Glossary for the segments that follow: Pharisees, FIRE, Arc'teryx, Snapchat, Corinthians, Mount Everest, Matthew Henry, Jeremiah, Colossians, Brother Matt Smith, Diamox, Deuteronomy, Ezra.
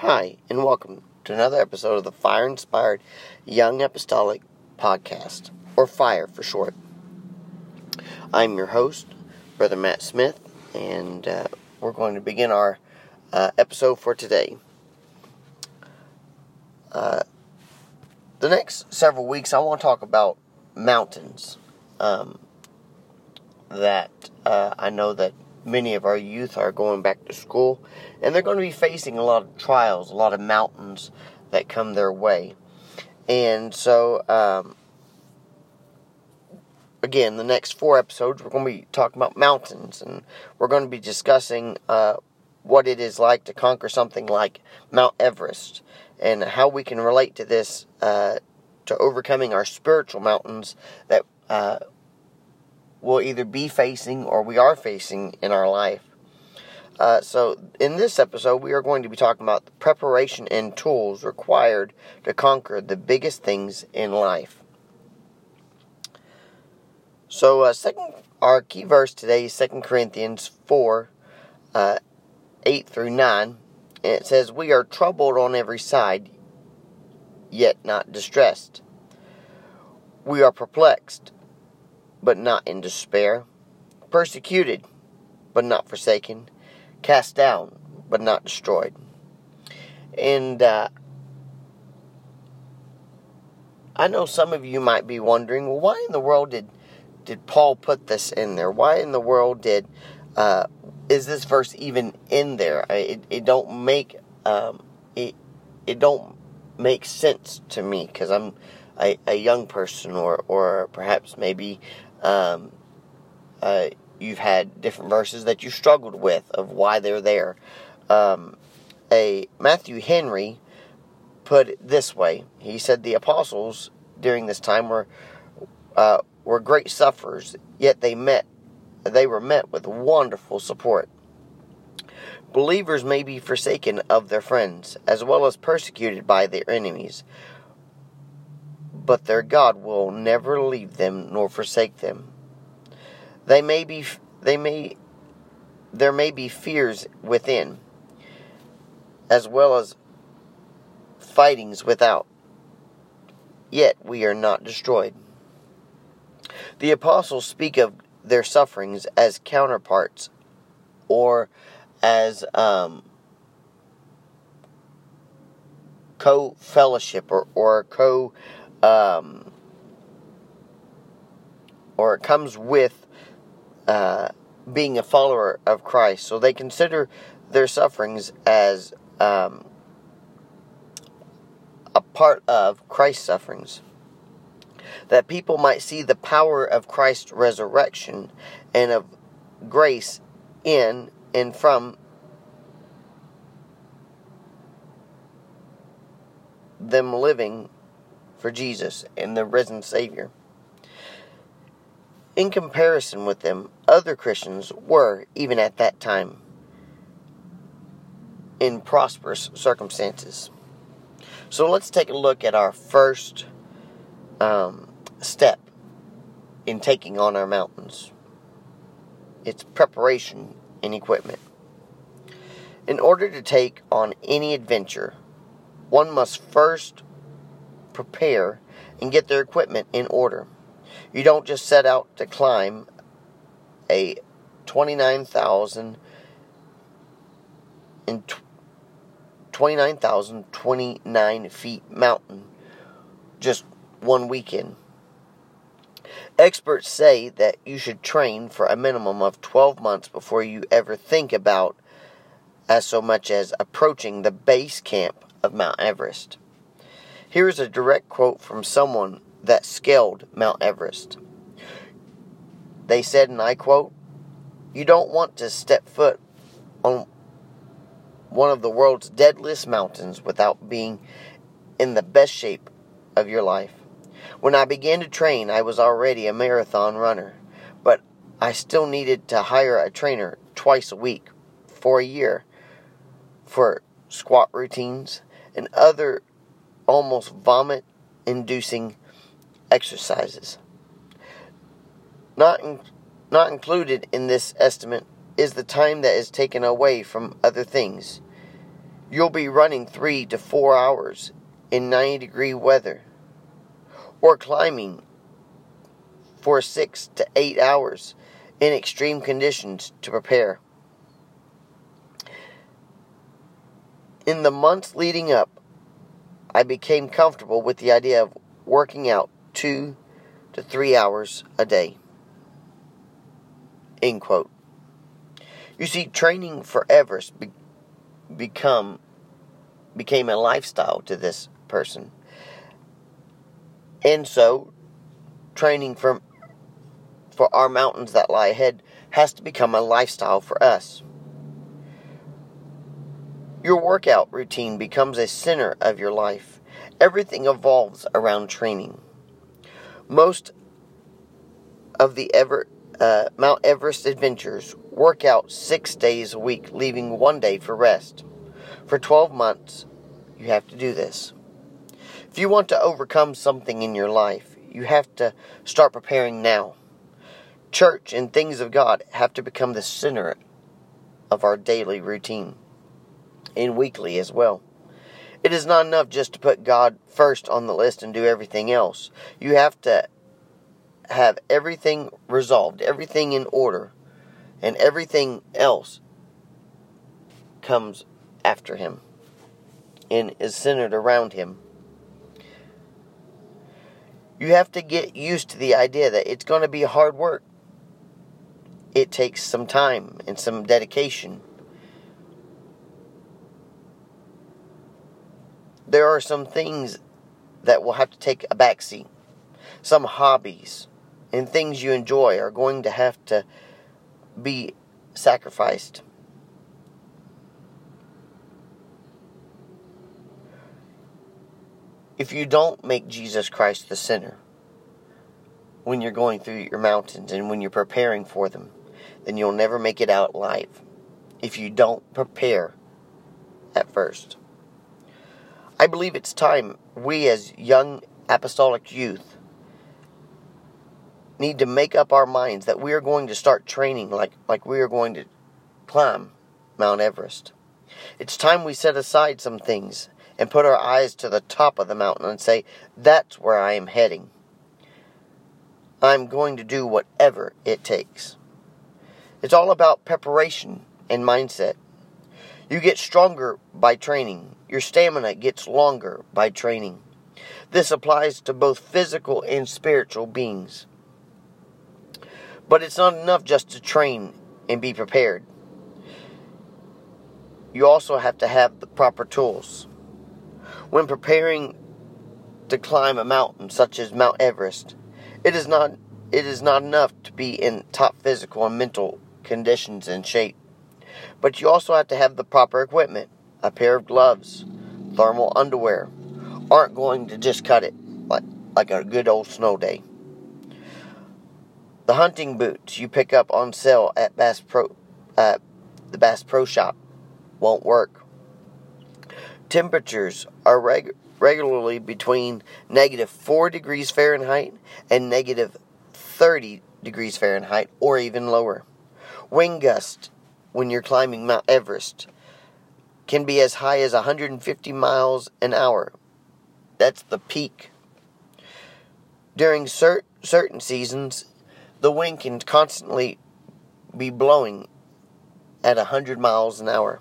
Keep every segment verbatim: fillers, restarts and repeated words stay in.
Hi, and welcome to another episode of the Fire-Inspired Young Apostolic Podcast, or FIRE for short. I'm your host, Brother Matt Smith, and uh, we're going to begin our uh, episode for today. Uh, the next several weeks, I want to talk about mountains um, that uh, I know that many of our youth are going back to school, and they're going to be facing a lot of trials, a lot of mountains that come their way. And so, um, again, the next four episodes, we're going to be talking about mountains, and we're going to be discussing uh, what it is like to conquer something like Mount Everest, and how we can relate to this, uh, to overcoming our spiritual mountains that uh we'll either be facing or we are facing in our life. Uh, so in this episode, we are going to be talking about the preparation and tools required to conquer the biggest things in life. So uh, second, our key verse today is Second Corinthians four, uh, eight through nine. And it says, "We are troubled on every side, yet not distressed. We are perplexed, but not in despair, persecuted, but not forsaken, cast down, but not destroyed." And uh, I know some of you might be wondering, well, why in the world did did Paul put this in there? Why in the world did uh, is this verse even in there? It it don't make um, it it don't make sense to me, because I'm a, a young person, or or perhaps maybe. Um, uh, you've had different verses that you struggled with of why they're there. Um, a Matthew Henry put it this way. He said the apostles during this time were uh, were great sufferers, yet they met they were met with wonderful support. Believers may be forsaken of their friends as well as persecuted by their enemies, but their God will never leave them nor forsake them. They may be, they may, there may be fears within, as well as fightings without, yet we are not destroyed. The apostles speak of their sufferings as counterparts, or as um, co-fellowship, or, or co- Um, or it comes with uh, being a follower of Christ. So they consider their sufferings as um, a part of Christ's sufferings, that people might see the power of Christ's resurrection and of grace in and from them living for Jesus and the risen Savior. In comparison with them, other Christians were, even at that time, in prosperous circumstances. So let's take a look at our first um, step in taking on our mountains. It's preparation and equipment. In order to take on any adventure, one must first prepare and get their equipment in order. You don't just set out to climb a twenty-nine thousand twenty-nine feet mountain just one weekend. Experts say that you should train for a minimum of twelve months before you ever think about as so much as approaching the base camp of Mount Everest. Here is a direct quote from someone that scaled Mount Everest. They said, and I quote, "You don't want to step foot on one of the world's deadliest mountains without being in the best shape of your life. When I began to train, I was already a marathon runner, but I still needed to hire a trainer twice a week for a year for squat routines and other almost vomit-inducing exercises. Not in, not included in this estimate is the time that is taken away from other things. you'll be running three to four hours in ninety degree weather, or climbing for six to eight hours in extreme conditions to prepare. In the months leading up, I became comfortable with the idea of working out two to three hours a day. End quote. You see, training for Everest be- become became a lifestyle to this person. And so, training for, for our mountains that lie ahead has to become a lifestyle for us. Your workout routine becomes a center of your life. Everything evolves around training. Most of the Ever, uh, Mount Everest adventures work out six days a week, leaving one day for rest. For twelve months, you have to do this. If you want to overcome something in your life, you have to start preparing now. Church and things of God have to become the center of our daily routine. And weekly as well. It is not enough just to put God first on the list and do everything else. You have to have everything resolved, everything in order, and everything else comes after Him and is centered around Him. You have to get used to the idea that it's going to be hard work. It takes some time and some dedication. There are some things that will have to take a backseat. Some hobbies and things you enjoy are going to have to be sacrificed. If you don't make Jesus Christ the center when you're going through your mountains and when you're preparing for them, then you'll never make it out alive if you don't prepare at first. I believe it's time we as young apostolic youth need to make up our minds that we are going to start training like, like we are going to climb Mount Everest. It's time we set aside some things and put our eyes to the top of the mountain and say, that's where I am heading. I'm going to do whatever it takes. It's all about preparation and mindset. You get stronger by training. Your stamina gets longer by training. This applies to both physical and spiritual beings. But it's not enough just to train and be prepared. You also have to have the proper tools. When preparing to climb a mountain such as Mount Everest, it is not, it is not enough to be in top physical and mental conditions and shape. But you also have to have the proper equipment. A pair of gloves, thermal underwear, aren't going to just cut it like, like a good old snow day. The hunting boots you pick up on sale at Bass Pro, uh, the Bass Pro Shop won't work. Temperatures are reg- regularly between negative four degrees Fahrenheit and negative thirty degrees Fahrenheit or even lower. Wind gusts when you're climbing Mount Everest can be as high as one hundred fifty miles an hour. That's the peak. During cer- certain seasons, the wind can constantly be blowing at one hundred miles an hour.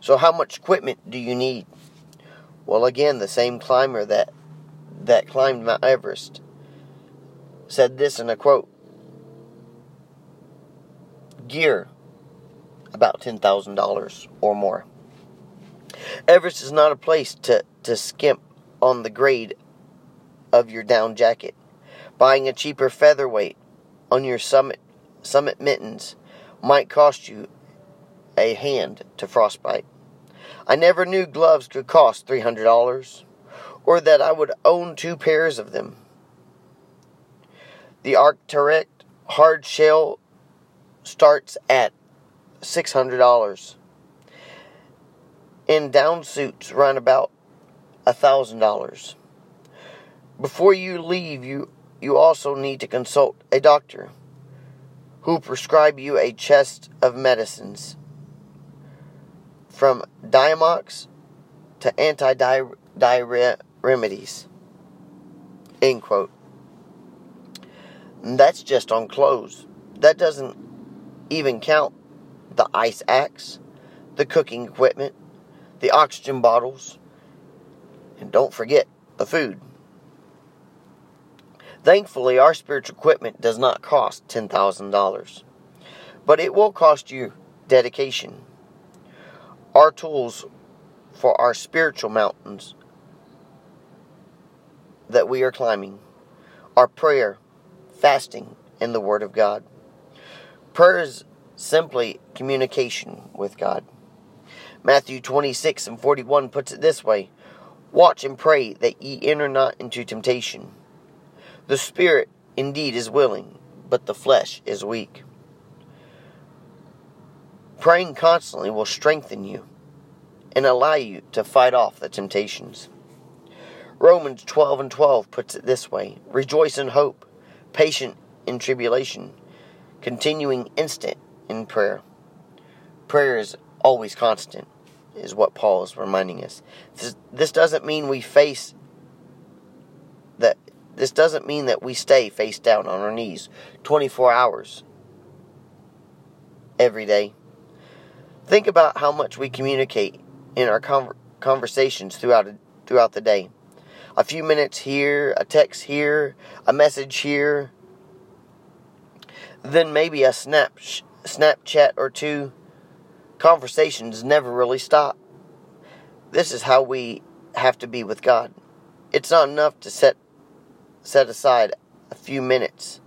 So how much equipment do you need? Well, again, the same climber that, that climbed Mount Everest said this in a quote. Gear. About ten thousand dollars or more. Everest is not a place to, to skimp on the grade of your down jacket. Buying a cheaper featherweight on your summit summit mittens might cost you a hand to frostbite. I never knew gloves could cost three hundred dollars or that I would own two pairs of them. The Arc'teryx hard shell starts at six hundred dollars. And down suits run about one thousand dollars. Before you leave, you, you also need to consult a doctor who prescribe you a chest of medicines from Diamox to anti-diarrhea remedies. End quote. And that's just on clothes. That doesn't even count the ice axe, the cooking equipment, the oxygen bottles, and don't forget the food. Thankfully, our spiritual equipment does not cost ten thousand dollars, but it will cost you dedication. Our tools for our spiritual mountains that we are climbing are prayer, fasting, and the Word of God. Prayer is simply communication with God. Matthew twenty-six and forty-one puts it this way: "Watch and pray that ye enter not into temptation. The spirit indeed is willing, but the flesh is weak." Praying constantly will strengthen you and allow you to fight off the temptations. Romans twelve and twelve puts it this way: "Rejoice in hope, patient in tribulation, continuing instant in prayer." Prayer is always constant, is what Paul is reminding us. This, this doesn't mean we face that. This doesn't mean that we stay face down on our knees twenty-four hours every day. Think about how much we communicate in our conver- conversations throughout throughout the day. A few minutes here, a text here, a message here, then maybe a snap Snapchat or two. Conversations never really stop. This is how we have to be with God. It's not enough to set set aside a few minutes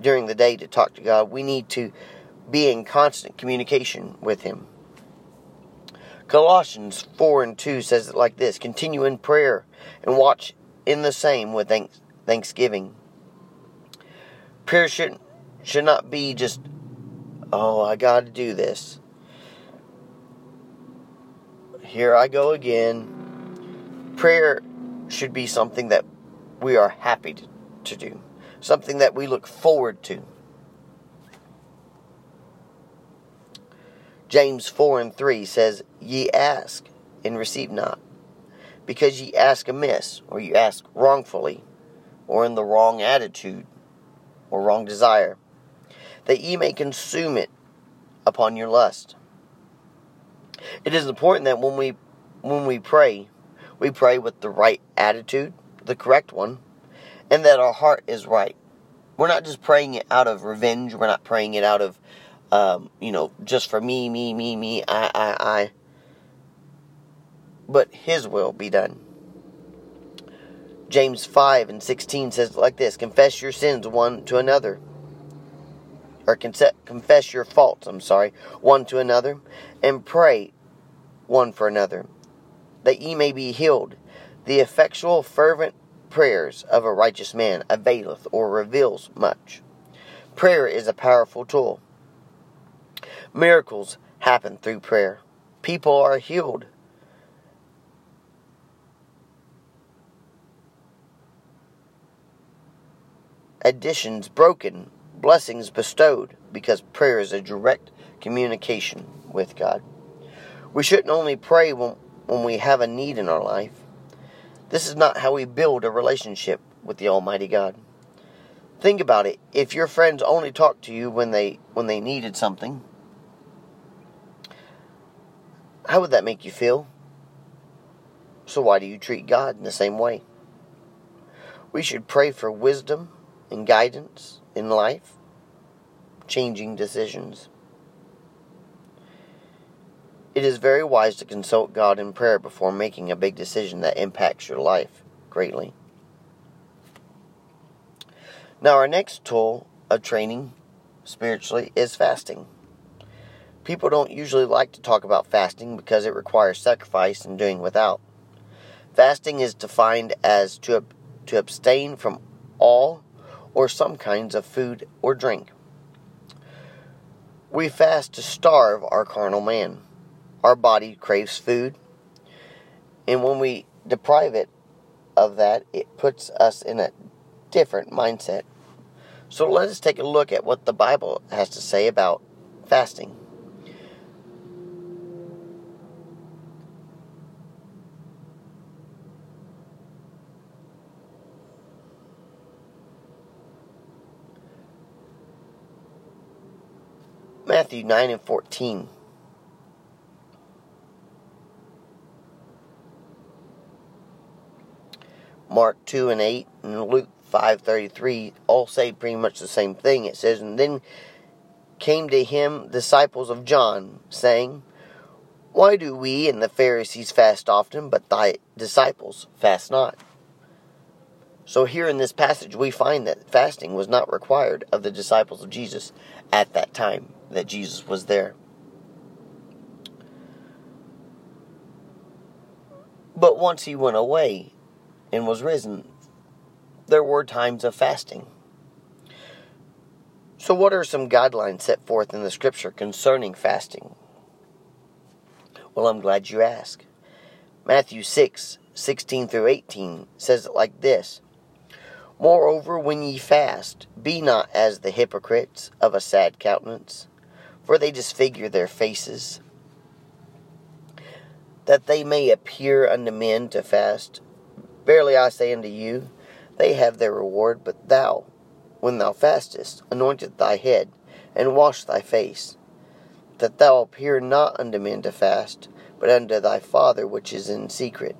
during the day to talk to God. We need to be in constant communication with Him. Colossians four and two says it like this: "Continue in prayer and watch in the same with thanksgiving." Prayer should, should not be just, "Oh, I got to do this. Here I go again." Prayer should be something that we are happy to, to do, something that we look forward to. James four and three says, "Ye ask and receive not, because ye ask amiss," or you ask wrongfully, or in the wrong attitude, or wrong desire, "that ye may consume it upon your lust." It is important that when we when we pray, we pray with the right attitude, the correct one, and that our heart is right. We're not just praying it out of revenge. We're not praying it out of, um, you know, just for me, me, me, me, I, I, I. But His will be done. James five and sixteen says it like this: "Confess your sins one to another." Or confess your faults, I'm sorry, one to another, and pray one for another, that ye may be healed. The effectual, fervent prayers of a righteous man availeth or reveals much. Prayer is a powerful tool. Miracles happen through prayer. People are healed. Additions broken. Blessings bestowed, because prayer is a direct communication with God. We shouldn't only pray when, when we have a need in our life. This is not how we build a relationship with the Almighty God. Think about it. If your friends only talked to you when they when they needed something, how would that make you feel? So why do you treat God in the same way? We should pray for wisdom and guidance in life, changing decisions. It is very wise to consult God in prayer before making a big decision that impacts your life greatly. Now, our next tool of training spiritually is fasting. People don't usually like to talk about fasting because it requires sacrifice and doing without. Fasting is defined as to, to abstain from all or some kinds of food or drink. We fast to starve our carnal man. Our body craves food, and when we deprive it of that, it puts us in a different mindset. So let us take a look at what the Bible has to say about fasting. Matthew nine and fourteen. Mark two and eight, and Luke five thirty-three all say pretty much the same thing. It says, and then came to him disciples of John, saying, why do we and the Pharisees fast often, but thy disciples fast not? So here in this passage we find that fasting was not required of the disciples of Jesus at that time that Jesus was there. But once he went away and was risen, there were times of fasting. So what are some guidelines set forth in the scripture concerning fasting? Well, I'm glad you asked. Matthew six, sixteen through eighteen says it like this. Moreover, when ye fast, be not as the hypocrites of a sad countenance, for they disfigure their faces, that they may appear unto men to fast. Verily I say unto you, they have their reward, but thou, when thou fastest, anoint thy head, and wash thy face, that thou appear not unto men to fast, but unto thy Father which is in secret.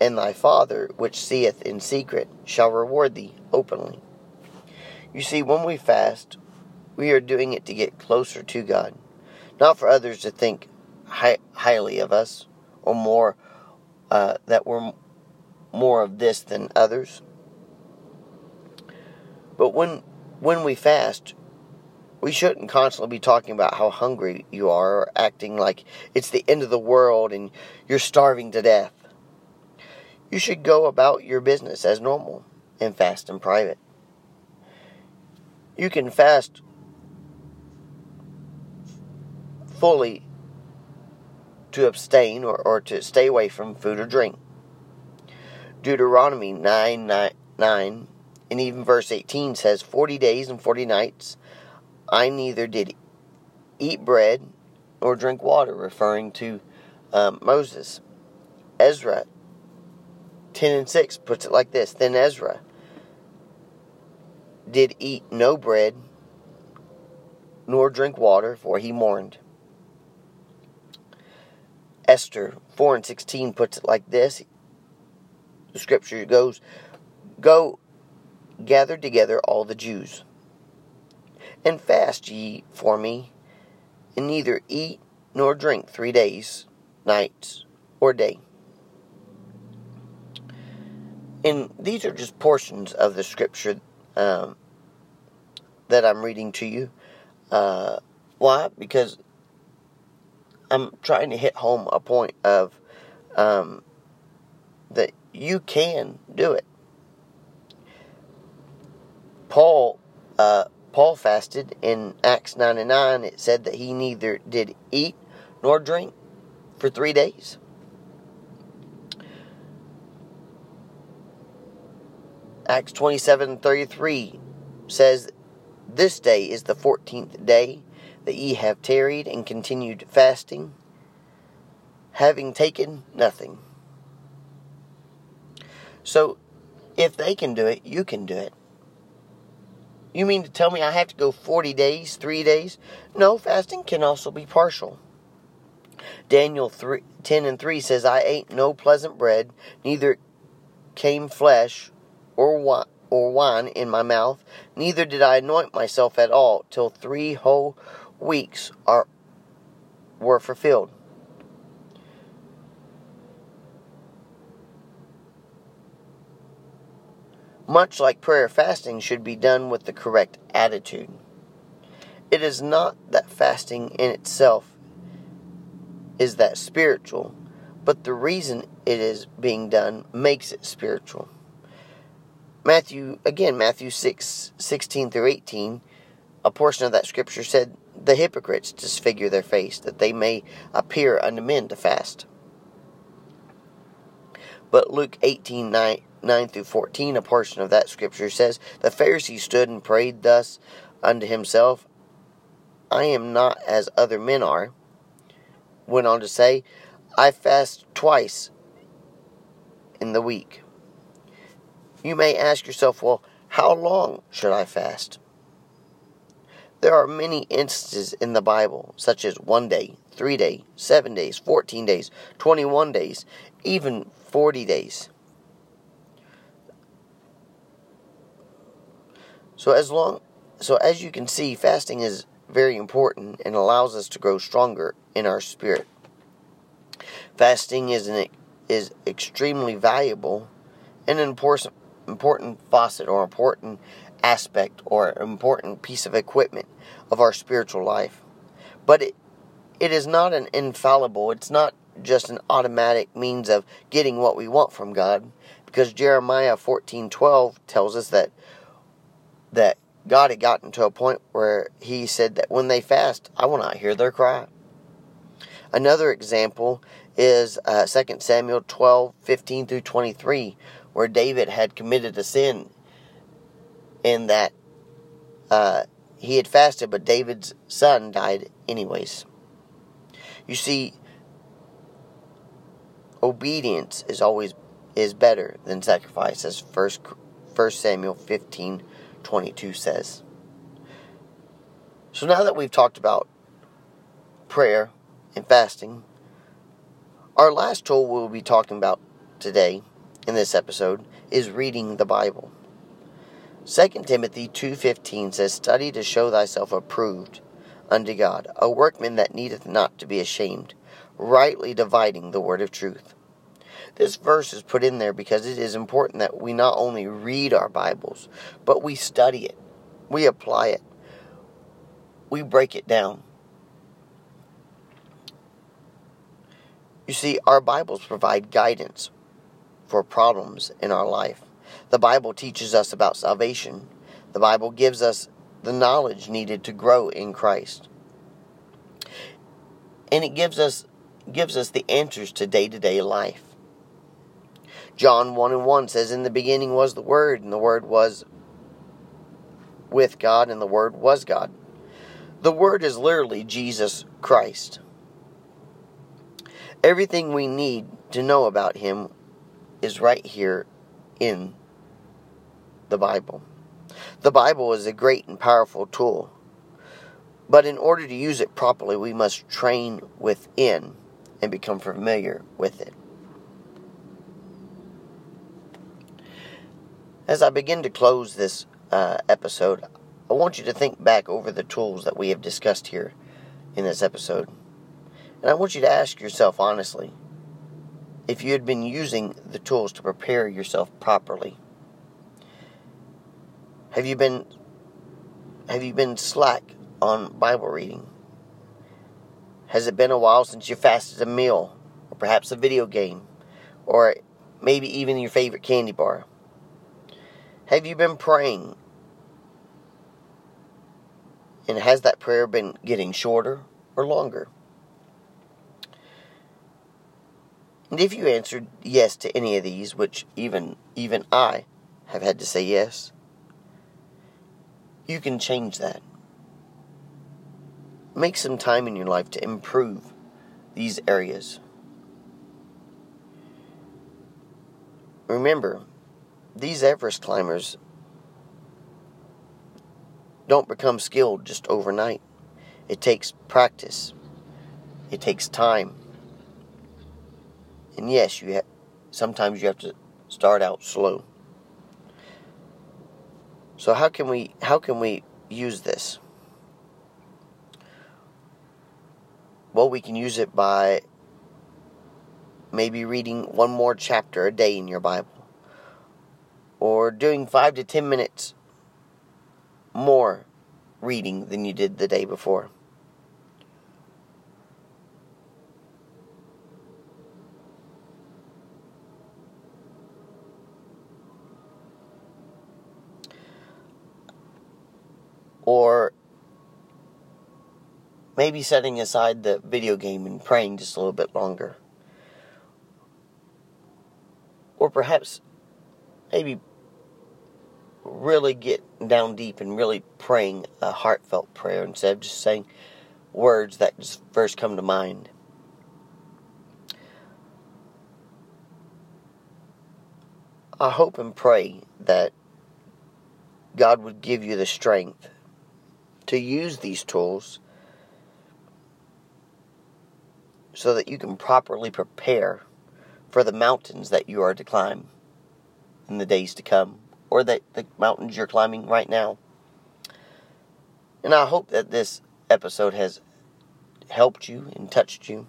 And thy Father which seeth in secret shall reward thee openly. You see, when we fast, we are doing it to get closer to God, not for others to think high, highly of us, or more uh, that we're more of this than others. But when when we fast, we shouldn't constantly be talking about how hungry you are, or acting like it's the end of the world and you're starving to death. You should go about your business as normal and fast in private. You can fast fully to abstain or, or to stay away from food or drink. Deuteronomy nine, nine, nine and even verse eighteen says, forty days and forty nights I neither did eat bread nor drink water, referring to um, Moses. Ezra ten and six puts it like this. Then Ezra did eat no bread nor drink water, for he mourned. Esther four and sixteen puts it like this. The scripture goes, go gather together all the Jews, and fast ye for me, and neither eat nor drink three days, nights, or day. And these are just portions of the scripture um, that I'm reading to you. Uh, why? Because I'm trying to hit home a point of um, that you can do it. Paul uh, Paul fasted in Acts nine and nine. It said that he neither did eat nor drink for three days. Acts twenty-seven and thirty-three says, this day is the fourteenth day that ye have tarried and continued fasting, having taken nothing. So, if they can do it, you can do it. You mean to tell me I have to go forty days, three days? No, fasting can also be partial. Daniel three, ten and three says, I ate no pleasant bread, neither came flesh or wine in my mouth, neither did I anoint myself at all, till three whole weeks are were fulfilled. Much like prayer, fasting should be done with the correct attitude. It is not that fasting in itself is that spiritual, but the reason it is being done makes it spiritual. Matthew, again, Matthew six, sixteen through eighteen, a portion of that scripture said, the hypocrites disfigure their face, that they may appear unto men to fast. But Luke eighteen, nine, nine through fourteen, a portion of that scripture says, the Pharisee stood and prayed thus unto himself, I am not as other men are. Went on to say, I fast twice in the week. You may ask yourself, well, how long should I fast? There are many instances in the Bible, such as one day, three days, seven days, fourteen days, twenty-one days, even forty days. So as long, so as you can see, fasting is very important and allows us to grow stronger in our spirit. Fasting is an is extremely valuable and an important important facet or important aspect or important piece of equipment of our spiritual life. But it it is not an infallible, it's not just an automatic means of getting what we want from God, because Jeremiah fourteen twelve tells us that that God had gotten to a point where he said that when they fast, I will not hear their cry. Another example is uh, Second Samuel twelve fifteen through twenty-three, where David had committed a sin in that uh, he had fasted, but David's son died anyways. You see, obedience is always is better than sacrifice, as First Samuel fifteen twenty-two says. So now that we've talked about prayer and fasting, our last tool we'll be talking about today in this episode is reading the Bible. Second Timothy two fifteen says, "Study to show thyself approved unto God, a workman that needeth not to be ashamed, rightly dividing the word of truth." This verse is put in there because it is important that we not only read our Bibles, but we study it, we apply it, we break it down. You see, our Bibles provide guidance for problems in our life. The Bible teaches us about salvation. The Bible gives us the knowledge needed to grow in Christ. And it gives us gives us the answers to day-to-day life. John one and one says, "In the beginning was the Word, and the Word was with God, and the Word was God." The Word is literally Jesus Christ. Everything we need to know about Him is right here in the Bible. The Bible is a great and powerful tool, but in order to use it properly, we must train within and become familiar with it. As I begin to close this uh, episode, I want you to think back over the tools that we have discussed here in this episode. And I want you to ask yourself honestly if you had been using the tools to prepare yourself properly. Have you been have you been slack on Bible reading? Has it been a while since you fasted a meal, or perhaps a video game, or maybe even your favorite candy bar? Have you been praying? And has that prayer been getting shorter or longer? And if you answered yes to any of these, which even even I have had to say yes, you can change that. Make some time in your life to improve these areas. Remember, these Everest climbers don't become skilled just overnight. It takes practice. It takes time. And yes, you ha- sometimes you have to start out slow. So how can we how can we use this? Well, we can use it by maybe reading one more chapter a day in your Bible, or doing five to ten minutes more reading than you did the day before. Or maybe setting aside the video game and praying just a little bit longer. Or perhaps maybe really getting down deep and really praying a heartfelt prayer instead of just saying words that just first come to mind. I hope and pray that God would give you the strength to use these tools so that you can properly prepare for the mountains that you are to climb in the days to come, or that the mountains you're climbing right now. And I hope that this episode has helped you and touched you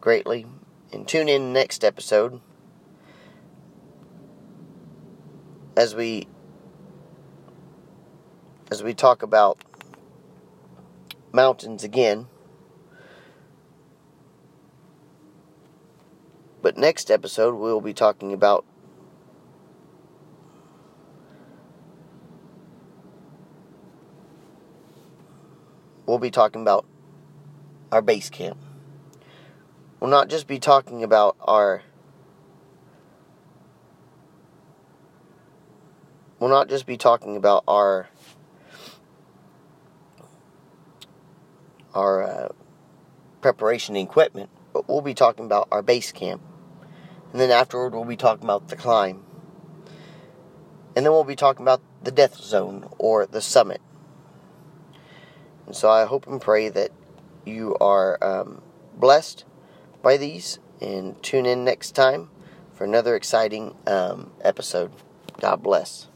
greatly. And tune in next episode as we as we talk about mountains again. But next episode we'll be talking about we'll be talking about our base camp. We'll not just be talking about our we'll not just be talking about our our uh, preparation equipment, but we'll be talking about our base camp. And then afterward we'll be talking about the climb. And then we'll be talking about the death zone or the summit. And so I hope and pray that you are um, blessed by these, and tune in next time for another exciting um, episode. God bless.